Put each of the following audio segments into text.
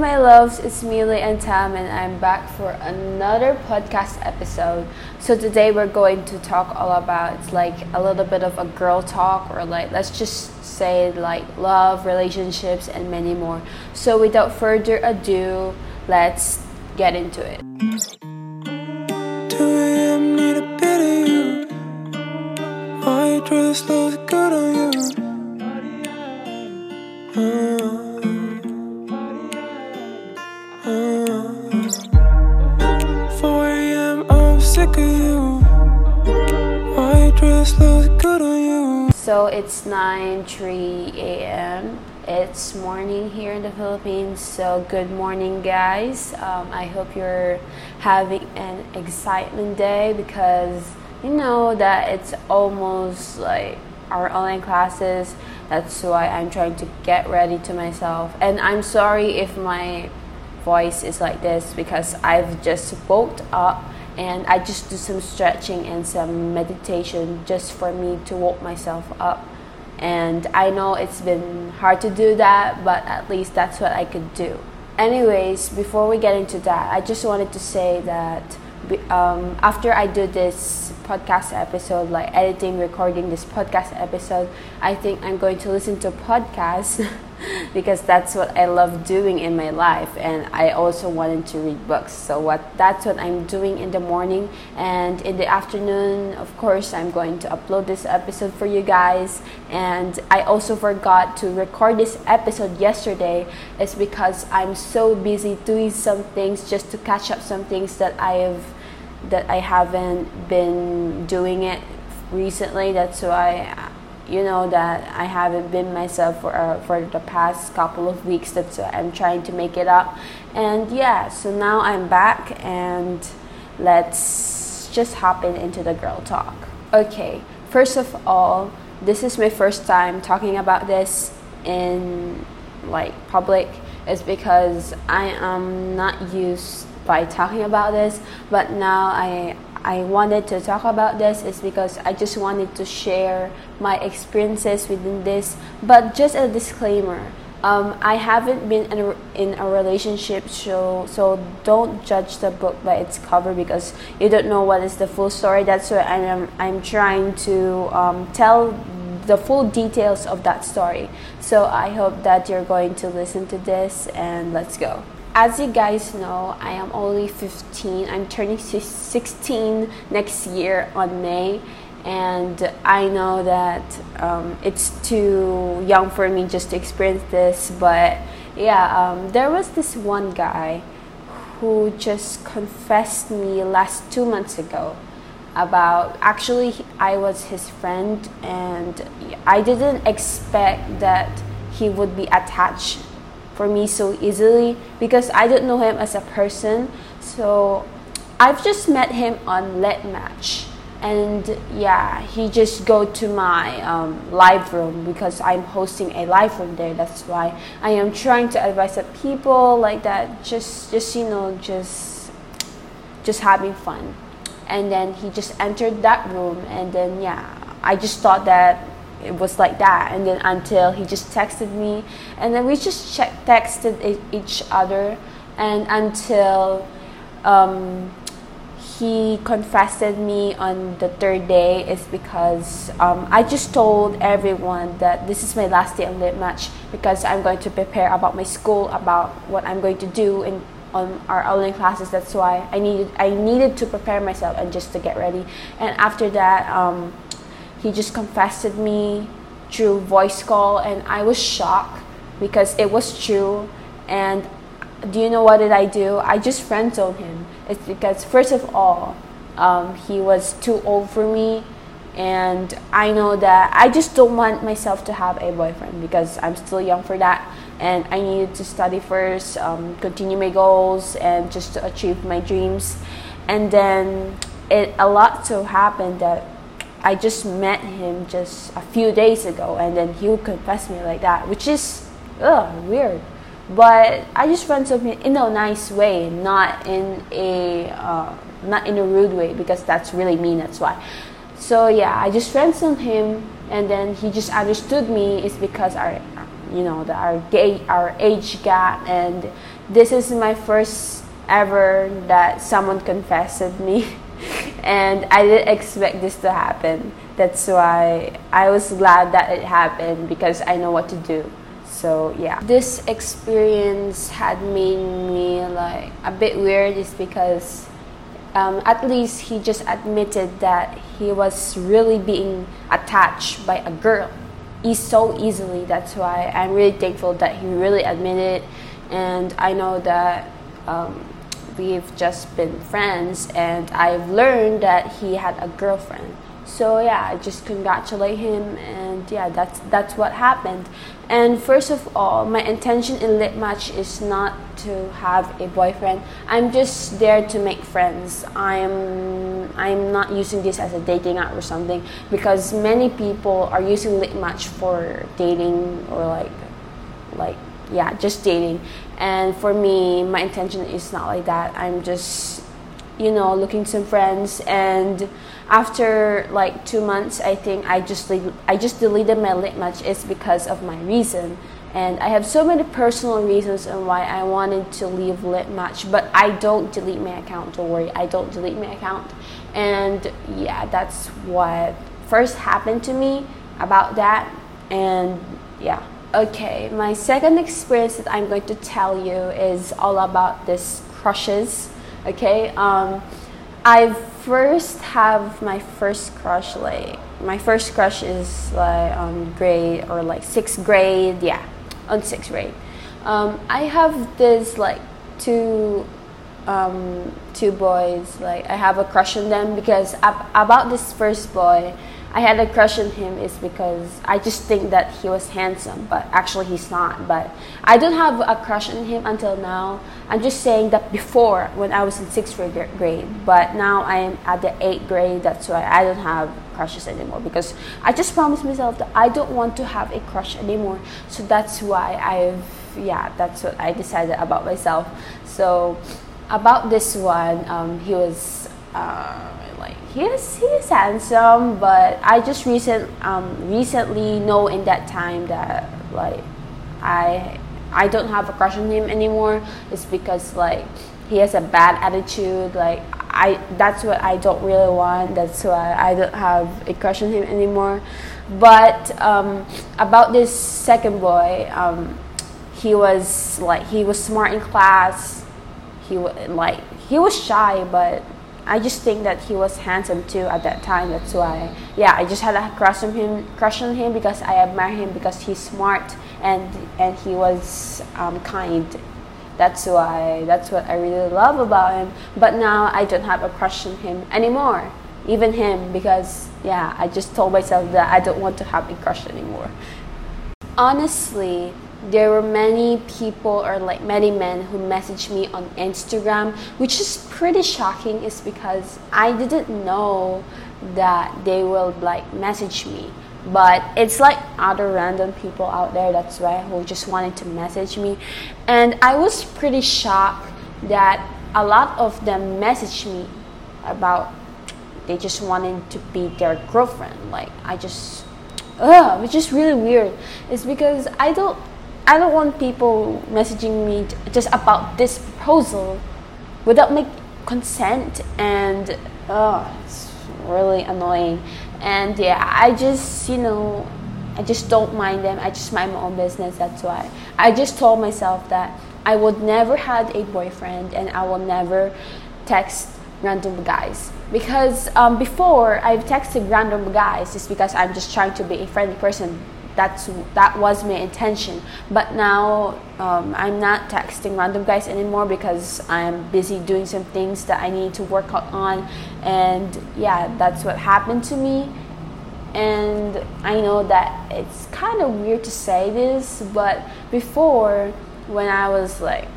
my loves, it's Miley and Tam, and I'm back for another podcast episode. So today we're going to talk all about like a little bit of a girl talk, or like let's just say like love, relationships, and many more. So without further ado, let's get into it. So it's 9:03 a.m. It's morning here in the Philippines. So good morning, guys. I hope you're having an exciting day because you know that it's almost like our online classes. That's why I'm trying to get ready to myself. And I'm sorry if my voice is like this because I've just woke up and I just do some stretching and some meditation just for me to woke myself up. And I know it's been hard to do that, but at least that's what I could do. Anyways, before we get into that, I just wanted to say that after I do this podcast episode, like editing, recording this podcast episode, I think I'm going to listen to podcasts because that's what I love doing in my life, and I also wanted to read books. So that's what I'm doing in the morning, and in the afternoon, of course, I'm going to upload this episode for you guys. And I also forgot to record this episode yesterday. It's because I'm so busy doing some things just to catch up some things that I haven't been doing it recently. That's why you know that I haven't been myself for the past couple of weeks. That's why I'm trying to make it up. And yeah, so now I'm back, and let's just hop into the girl talk. Okay, first of all, this is my first time talking about this in like public. It's because I am not used by talking about this, but now I wanted to talk about this is because I just wanted to share my experiences within this. But just a disclaimer, I haven't been in a relationship, so don't judge the book by its cover because you don't know what is the full story. That's why I'm trying to tell the full details of that story. So I hope that you're going to listen to this, and let's go. As you guys know, I am only 15. I'm turning 16 next year on May, and I know that it's too young for me just to experience this. But yeah, there was this one guy who just confessed me last 2 months ago about, actually I was his friend, and I didn't expect that he would be attached for me so easily because I don't know him as a person. So I've just met him on LitMatch, and yeah, he just go to my live room because I'm hosting a live room there. That's why I am trying to advise the people like that, just having fun. And then he just entered that room, and then yeah, I just thought that it was like that, and then until he just texted me, and then we just texted each other, and until he confessed me on the third day is because I just told everyone that this is my last day on LitMatch because I'm going to prepare about my school, about what I'm going to do on our online classes. That's why I needed to prepare myself and just to get ready. And after that, he just confessed me through voice call, and I was shocked because it was true. And do you know what did I do? I just friend zoned him. It's because first of all, he was too old for me, and I know that I just don't want myself to have a boyfriend because I'm still young for that, and I needed to study first, continue my goals, and just to achieve my dreams. And then it a lot so happened that I just met him just a few days ago, and then he would confess me like that, which is weird. But I just friend zoned him in a nice way, not in a rude way, because that's really mean. That's why. So yeah, I just friend zoned him, and then he just understood me. It's because our age gap, and this is my first ever that someone confessed me, and I didn't expect this to happen. That's why I was glad that it happened, because I know what to do. So yeah, this experience had made me like a bit weird is because at least he just admitted that he was really being attached by a girl so easily. That's why I'm really thankful that he really admitted it, and I know that we've just been friends, and I've learned that he had a girlfriend. So yeah, I just congratulate him, and yeah, that's what happened. And first of all, my intention in LitMatch is not to have a boyfriend. I'm just there to make friends. I'm not using this as a dating app or something, because many people are using LitMatch for dating or like yeah, just dating. And for me, my intention is not like that. I'm just, you know, looking some friends. And after like 2 months, I think I just deleted my LitMatch. It's because of my reason, and I have so many personal reasons on why I wanted to leave LitMatch. But I don't delete my account. Don't worry, I don't delete my account. And yeah, that's what first happened to me about that. And yeah. Okay, my second experience that I'm going to tell you is all about this crushes. Okay, my first crush is like grade or like 6th grade, yeah, on 6th grade. I have this like two boys, like I have a crush on them, because about this first boy, I had a crush on him is because I just think that he was handsome, but actually he's not. But I don't have a crush on him until now. I'm just saying that before, when I was in 6th grade, but now I'm at the 8th grade. That's why I don't have crushes anymore, because I just promised myself that I don't want to have a crush anymore. So that's why that's what I decided about myself. So about this one, he was he is handsome, but I just recently know in that time that like I don't have a crush on him anymore. It's because like he has a bad attitude. Like that's what I don't really want. That's why I don't have a crush on him anymore. But about this second boy, he was smart in class. He was shy, but I just think that he was handsome too at that time. That's why, yeah, I just had a crush on him because I admire him, because he's smart and he was kind. That's why, that's what I really love about him. But now I don't have a crush on him anymore, even him, because yeah, I just told myself that I don't want to have a crush anymore. Honestly, there were many people or like many men who messaged me on Instagram, which is pretty shocking, is because I didn't know that they will like message me. But it's like other random people out there, that's why, who just wanted to message me. And I was pretty shocked that a lot of them messaged me about they just wanted to be their girlfriend. Like which is really weird. It's because I don't want people messaging me just about this proposal without my consent, and it's really annoying. And yeah, I just don't mind them. I just mind my own business. That's why I just told myself that I would never have a boyfriend, and I will never text random guys, because before I've texted random guys just because I'm just trying to be a friendly person. That was my intention. But now I'm not texting random guys anymore, because I'm busy doing some things that I need to work out on. And yeah, that's what happened to me. And I know that it's kind of weird to say this, but before, when I was like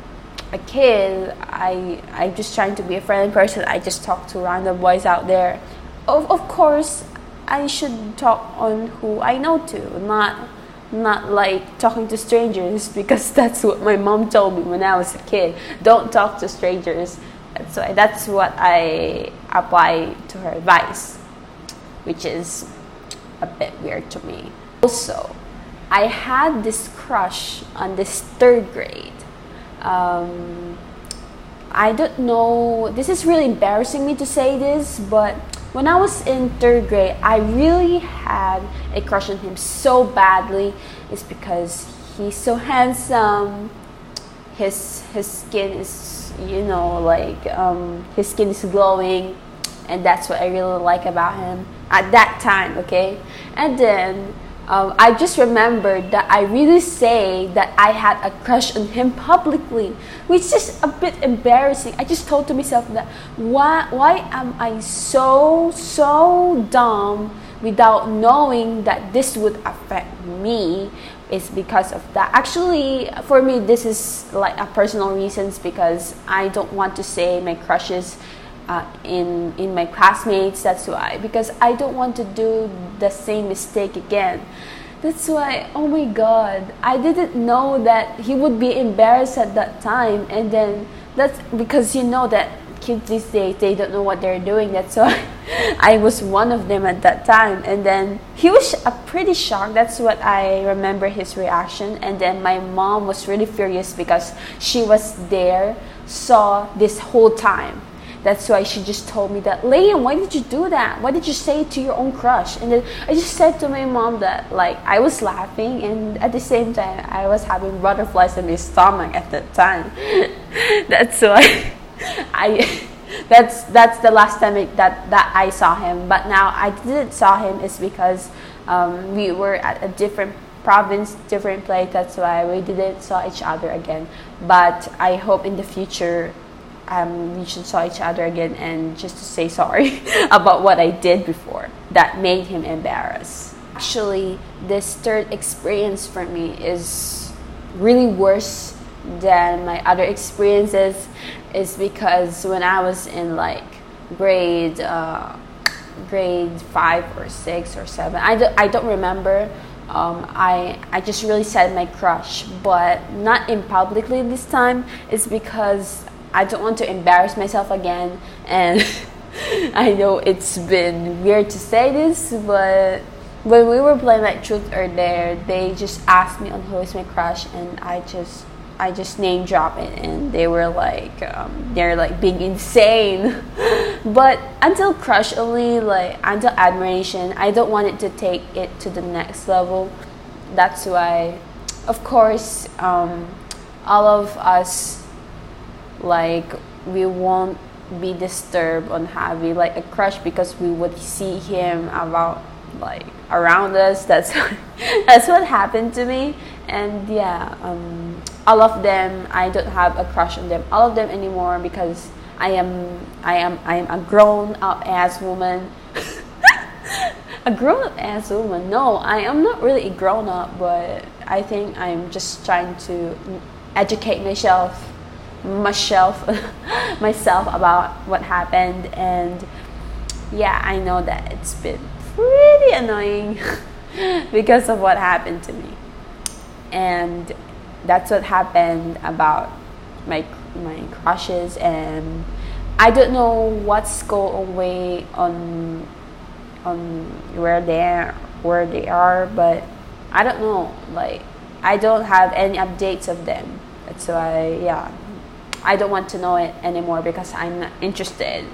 a kid, I'm just trying to be a friendly person. I just talk to random boys out there. Of course, I should talk on who I know to, not like talking to strangers, because that's what my mom told me when I was a kid. Don't talk to strangers. That's what I apply to her advice, which is a bit weird to me. Also, I had this crush on this 3rd grade. I don't know, this is really embarrassing me to say this, but when I was in third grade, I really had a crush on him so badly. It's because he's so handsome. His skin is, you know, like, his skin is glowing. And that's what I really like about him at that time, okay? And then I just remembered that I really say that I had a crush on him publicly, which is a bit embarrassing. I just told to myself that why am I so dumb without knowing that this would affect me? It's because of that. Actually, for me, this is like a personal reasons because I don't want to say my crushes in my classmates. That's why, because I don't want to do the same mistake again. That's why, oh my god, I didn't know that he would be embarrassed at that time. And then that's because, you know, that kids these days, they don't know what they're doing. That's why I was one of them at that time. And then he was pretty shocked. That's what I remember, his reaction. And then my mom was really furious because she was there, saw this whole time. That's why she just told me that, Liam, why did you do that? Why did you say it to your own crush? And then I just said to my mom that, like, I was laughing and at the same time, I was having butterflies in my stomach at that time. That's why that's the last time that I saw him. But now I didn't saw him is because we were at a different province, different place. That's why we didn't saw each other again. But I hope in the future, we should saw each other again, and just to say sorry about what I did before that made him embarrassed. Actually, this third experience for me is really worse than my other experiences. Is because when I was in like grade 5 or 6 or 7, I don't remember. I just really said my crush, but not in publicly this time. It's because I don't want to embarrass myself again, and I know it's been weird to say this, but when we were playing like Truth or Dare, they just asked me on who is my crush, and I just name drop it, and they were like, they're like being insane. But until crush only, like until admiration, I don't want it to take it to the next level. That's why, of course, all of us, like, we won't be disturbed on having like a crush because we would see him about like around us. That's what happened to me. And yeah, all of them, I don't have a crush on them, all of them anymore, because I am a grown up ass woman. A grown up ass woman? No, I am not really a grown up, but I think I'm just trying to educate myself about what happened. And yeah, I know that it's been pretty annoying because of what happened to me. And that's what happened about my crushes, and I don't know what's go away on where they are, but I don't know, like I don't have any updates of them. That's why, yeah, I don't want to know it anymore because I'm not interested.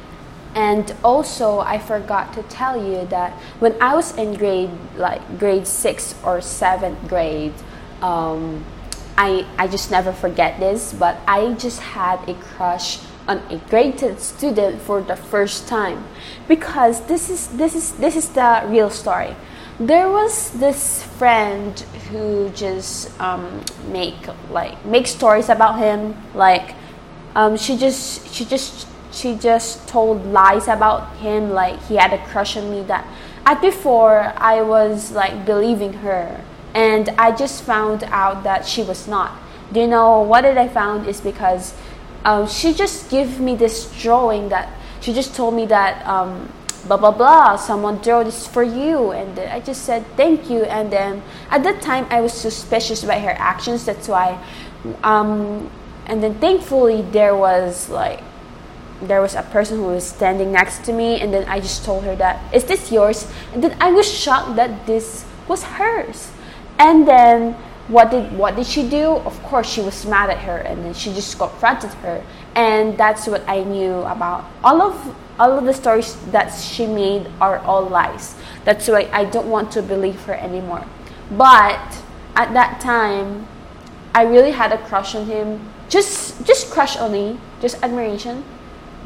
And also, I forgot to tell you that when I was in grade 6th or 7th grade, I just never forget this, but I just had a crush on a grade 10 student for the first time, because this is the real story. There was this friend who just make stories about him, like. She just told lies about him, like he had a crush on me. That at before I was like believing her, and I just found out that she was not. Do you know what did I found? Is because she just gave me this drawing that she just told me that blah blah blah, someone drew this for you, and then I just said thank you. And then at that time I was suspicious by her actions. That's why. And then thankfully there was a person who was standing next to me, and then I just told her that, is this yours? And then I was shocked that this was hers. And then What did she do? Of course, she was mad at her, and then she just confronted her. And that's what I knew about all of the stories that she made are all lies. That's why I don't want to believe her anymore. But at that time, I really had a crush on him. Just crush on me, just admiration.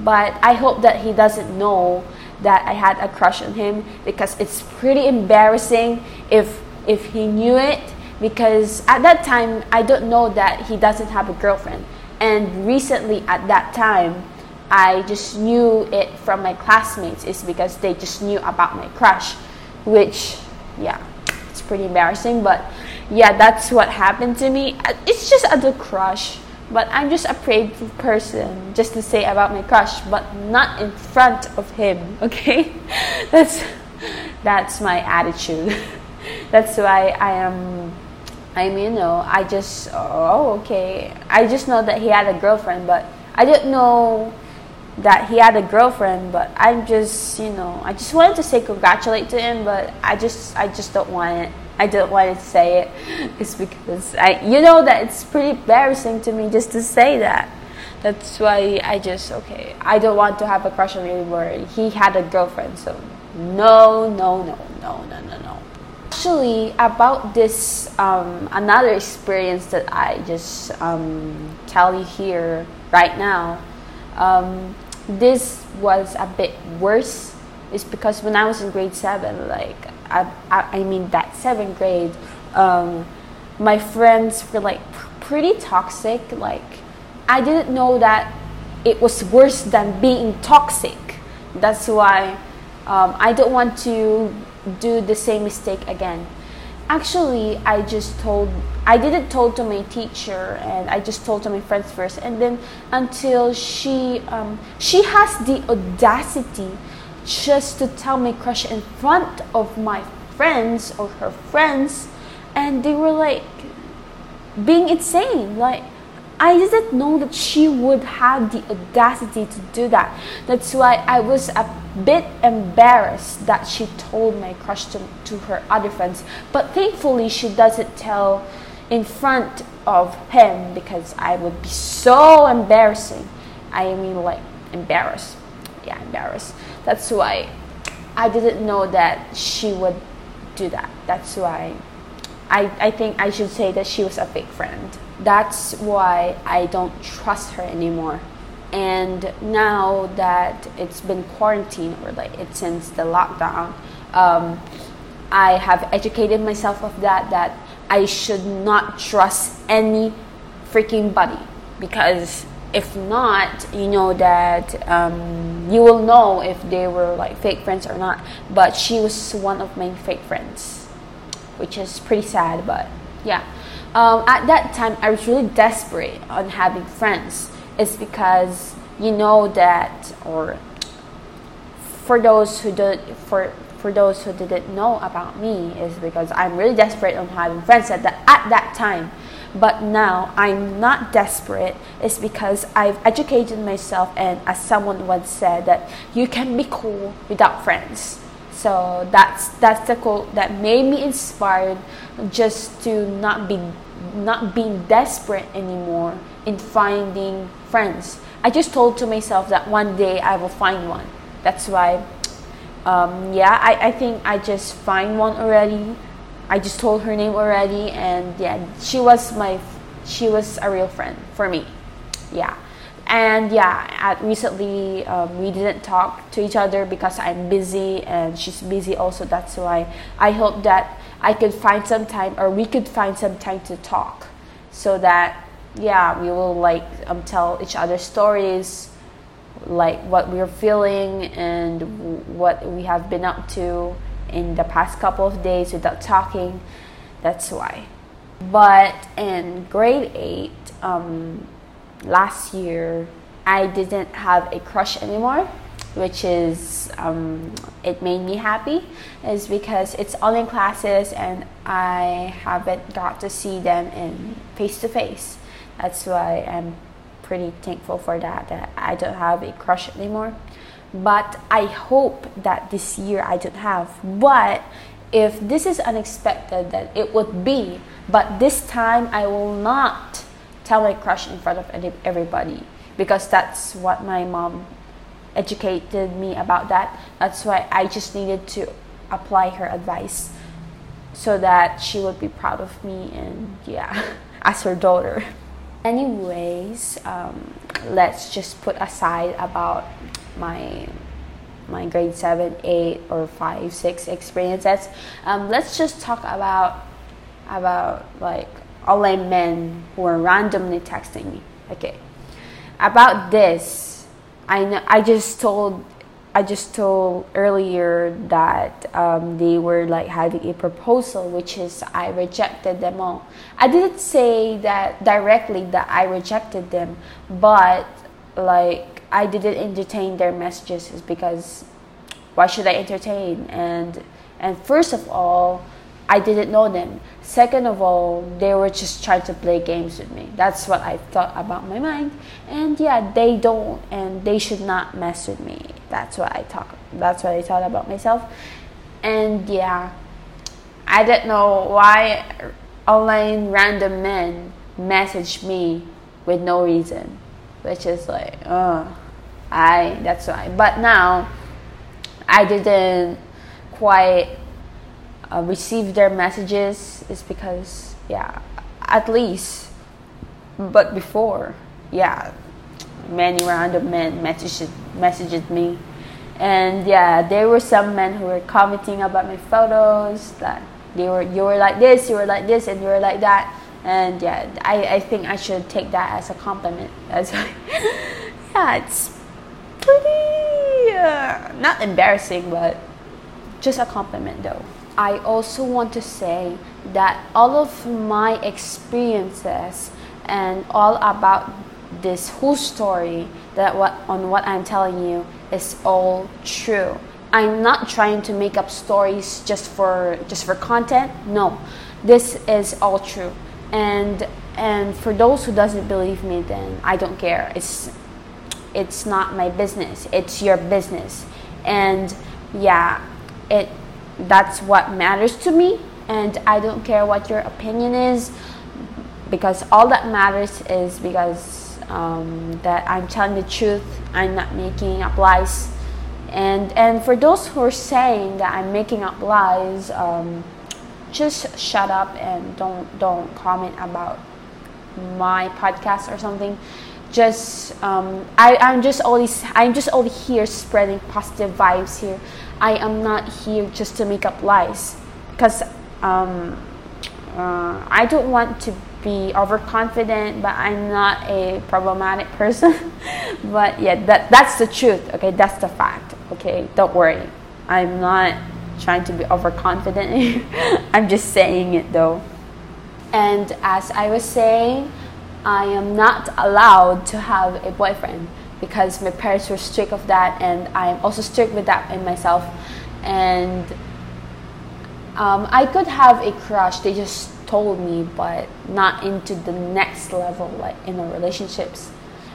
But I hope that he doesn't know that I had a crush on him, because it's pretty embarrassing if he knew it, because at that time I don't know that he doesn't have a girlfriend. And recently at that time, I just knew it from my classmates. It's because they just knew about my crush, which, yeah, it's pretty embarrassing. But yeah, that's what happened to me. It's just a crush. But I'm just a prideful person, just to say about my crush, but not in front of him, okay? That's my attitude. That's why I'm, you know, I just, oh, okay. I just know that he had a girlfriend, but I didn't know that he had a girlfriend, but I'm just, you know, I just wanted to say congratulate to him, but I just don't want it. I don't want to say it. It's because that it's pretty embarrassing to me just to say that. That's why I don't want to have a crush on him anymore. He had a girlfriend, so no. Actually, about this, another experience that I just tell you here right now, this was a bit worse. It's because when I was in grade 7, like, I mean that 7th grade, my friends were like pretty toxic. Like, I didn't know that it was worse than being toxic. That's why I don't want to do the same mistake again. Actually, I didn't told to my teacher, and I just told to my friends first, and then until she has the audacity just to tell my crush in front of my friends or her friends, and they were like being insane. Like, I didn't know that she would have the audacity to do that. That's why I was a bit embarrassed that she told my crush to her other friends, but thankfully she doesn't tell in front of him, because I would be so embarrassing. I mean, like, embarrassed. Yeah, embarrassed. That's why I didn't know that she would do that. That's why I think I should say that she was a fake friend. That's why I don't trust her anymore. And now that it's been quarantine, or like it's since the lockdown, I have educated myself of that I should not trust any freaking body, because if not, you know that you will know if they were like fake friends or not. But she was one of my fake friends, which is pretty sad. But yeah, at that time I was really desperate on having friends. It's because you know that, or for those who didn't know about me, is because I'm really desperate on having friends at that time. But now I'm not desperate. It's because I've educated myself, and as someone once said, that you can be cool without friends. So that's the quote that made me inspired just to not being desperate anymore in finding friends. I just told to myself that one day I will find one. That's why I think I just find one already. I just told her name already, and yeah, she was a real friend for me. Yeah. And yeah, recently we didn't talk to each other because I'm busy and she's busy also. That's why I hope that we could find some time to talk, so that yeah, we will like tell each other stories, like what we're feeling and what we have been up to in the past couple of days without talking. That's why. But in grade 8, last year, I didn't have a crush anymore, which is it made me happy. Is because it's online classes and I haven't got to see them in face to face. That's why I'm pretty thankful for that I don't have a crush anymore. But I hope that this year I don't have. But if this is unexpected, then it would be. But this time, I will not tell my crush in front of everybody, because that's what my mom educated me about that. That's why I just needed to apply her advice so that she would be proud of me and yeah, as her daughter. Anyways, let's just put aside about my grade 7, 8, or 5, 6 experiences. Let's just talk about like online men who are randomly texting me. Okay, about this, I know I just told earlier that they were like having a proposal, which is I rejected them all. I didn't say that directly that I rejected them, but like I didn't entertain their messages, is because why should I entertain? And first of all, I didn't know them. Second of all, they were just trying to play games with me. That's what I thought about my mind. And yeah, they don't, and they should not mess with me. That's what I thought about myself. And yeah, I don't know why online random men message me with no reason, which is like, that's why. But now, I didn't quite receive their messages, is because yeah, at least, but before, yeah, many random men messaged me, and yeah, there were some men who were commenting about my photos that you were like this, you were like this, and you were like that, and yeah, I think I should take that as a compliment. That's why. Yeah, it's pretty not embarrassing, but just a compliment though. I also want to say that all of my experiences and all about this whole story what I'm telling you is all true. I'm not trying to make up stories just for content. No, this is all true. And for those who doesn't believe me, then I don't care. It's not my business. It's your business. And yeah, that's what matters to me, and I don't care what your opinion is, because all that matters is because that I'm telling the truth. I'm not making up lies, and for those who are saying that I'm making up lies, just shut up and don't comment about my podcast or something. Just I'm just only here spreading positive vibes here. I am not here just to make up lies, because I don't want to be overconfident, but I'm not a problematic person. But yeah, that's the truth. Okay, that's the fact. Okay, don't worry. I'm not trying to be overconfident. I'm just saying it though. And as I was saying, I am not allowed to have a boyfriend, because my parents were strict of that, and I'm also strict with that in myself. And I could have a crush, they just told me, but not into the next level, like in the relationships.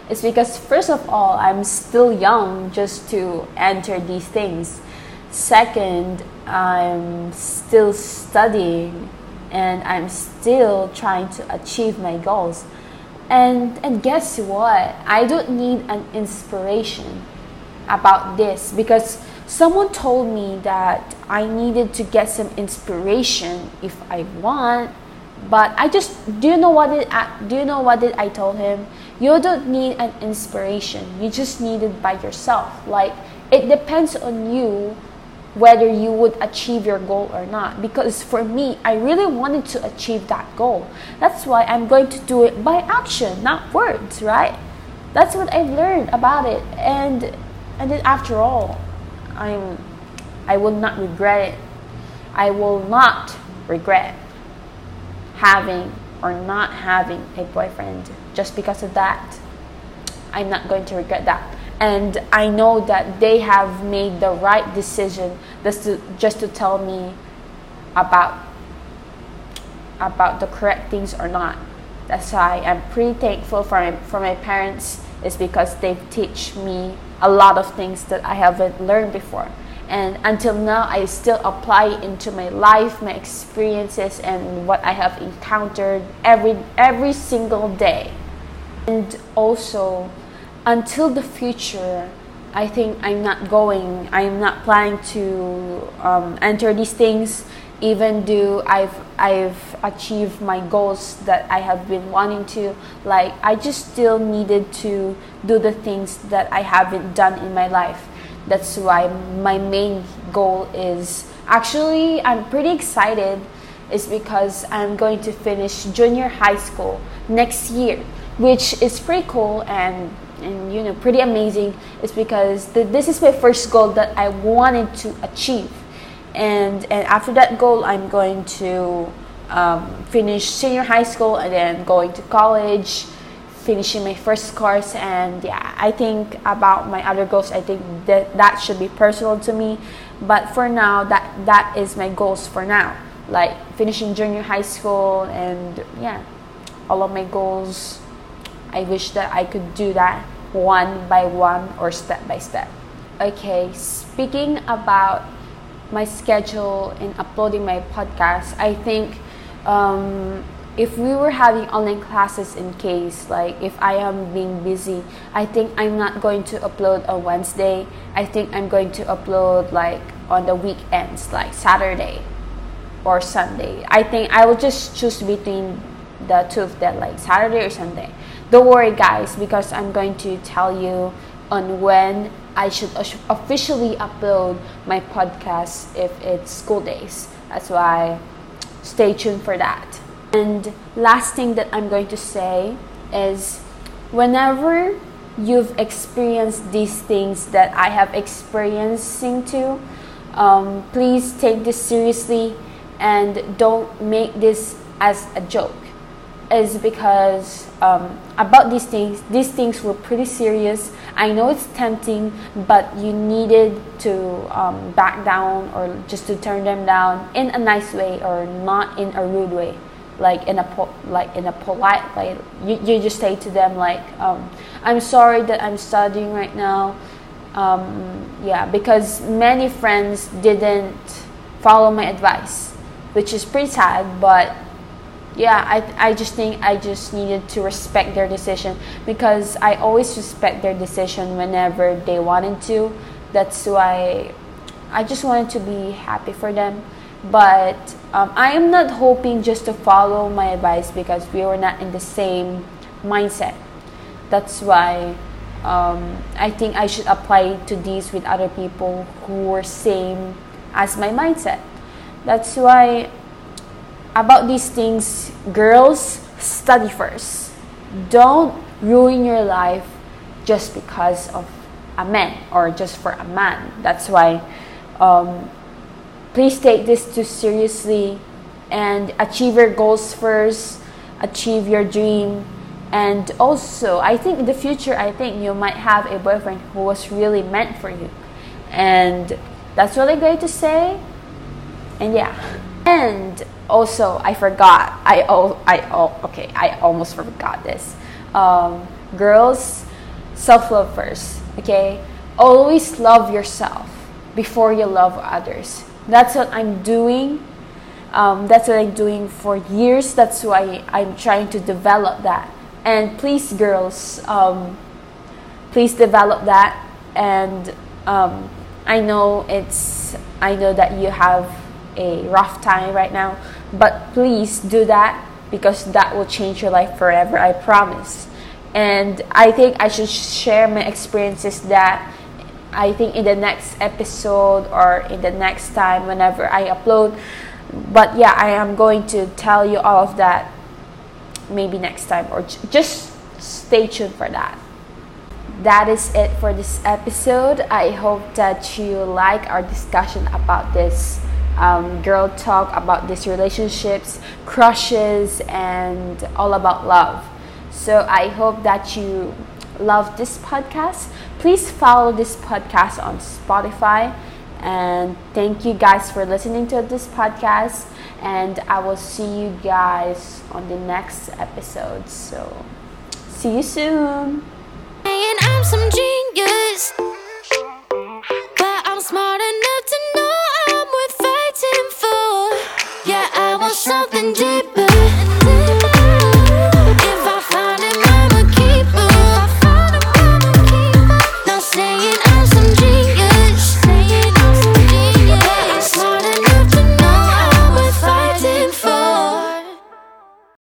It's because first of all, I'm still young just to enter these things. Second, I'm still studying, and I'm still trying to achieve my goals. And guess what? I don't need an inspiration about this, because someone told me that I needed to get some inspiration if I want. But I just, do you know what I told him? You don't need an inspiration. You just need it by yourself. Like, it depends on you whether you would achieve your goal or not. Because for me, I really wanted to achieve that goal. That's why I'm going to do it by action, not words, right? That's what I've learned about it. And then after all, I will not regret it. I will not regret having or not having a boyfriend. Just because of that, I'm not going to regret that. And I know that they have made the right decision just to tell me about the correct things or not. That's why I'm pretty thankful for my parents, is because they've teach me a lot of things that I haven't learned before. And until now, I still apply it into my life, my experiences, and what I have encountered every single day. And also, until the future, I think I'm not planning to enter these things, even though I've achieved my goals that I have been wanting to. Like, I just still needed to do the things that I haven't done in my life. That's why my main goal is, actually, I'm pretty excited, is because I'm going to finish junior high school next year, which is pretty cool and you know, pretty amazing. It's because this is my first goal that I wanted to achieve, and after that goal, I'm going to finish senior high school and then going to college, finishing my first course. And yeah, I think about my other goals, I think that should be personal to me, but for now, that is my goals for now, like finishing junior high school. And yeah, all of my goals, I wish that I could do that one by one or step by step. Okay, speaking about my schedule in uploading my podcast, I think if we were having online classes, in case, like, if I am being busy, I think I'm not going to upload on Wednesday. I think I'm going to upload, like, on the weekends, like Saturday or Sunday. I think I will just choose between the two of them, like Saturday or Sunday. Don't worry, guys, because I'm going to tell you on when I should officially upload my podcast if it's school days. That's why stay tuned for that. And last thing that I'm going to say is, whenever you've experienced these things that I have experiencing too, please take this seriously and don't make this as a joke. It's because about these things were pretty serious. I know it's tempting, but you needed to back down, or just to turn them down in a nice way, or not in a rude way. Like in a polite way, you just say to them, like, I'm sorry that I'm studying right now. Because many friends didn't follow my advice, which is pretty sad. But yeah, I just think I just needed to respect their decision, because I always respect their decision whenever they wanted to. That's why I just wanted to be happy for them. But I am not hoping just to follow my advice, because we were not in the same mindset. That's why I think I should apply to these with other people who were same as my mindset. That's why about these things, girls, study first. Don't ruin your life just because of a man, or just for a man. That's why please take this too seriously, and achieve your goals first, achieve your dream. And also, I think in the future, I think you might have a boyfriend who was really meant for you. And that's what I'm going to say. And yeah. And also, I forgot. I almost forgot this. Girls, self-love first, okay? Always love yourself before you love others. That's what I'm doing. That's what I'm doing for years. That's why I'm trying to develop that. And please, girls, please develop that. And I know that you have a rough time right now, but please do that, because that will change your life forever. I promise. And I think I should share my experiences that. I think in the next episode, or in the next time whenever I upload. But yeah, I am going to tell you all of that maybe next time, or just stay tuned for that. That is it for this episode. I hope that you like our discussion about this girl talk, about these relationships, crushes, and all about love. So I hope that you love this podcast. Please follow this podcast on Spotify, and thank you guys for listening to this podcast, and I will see you guys on the next episode. So see you soon.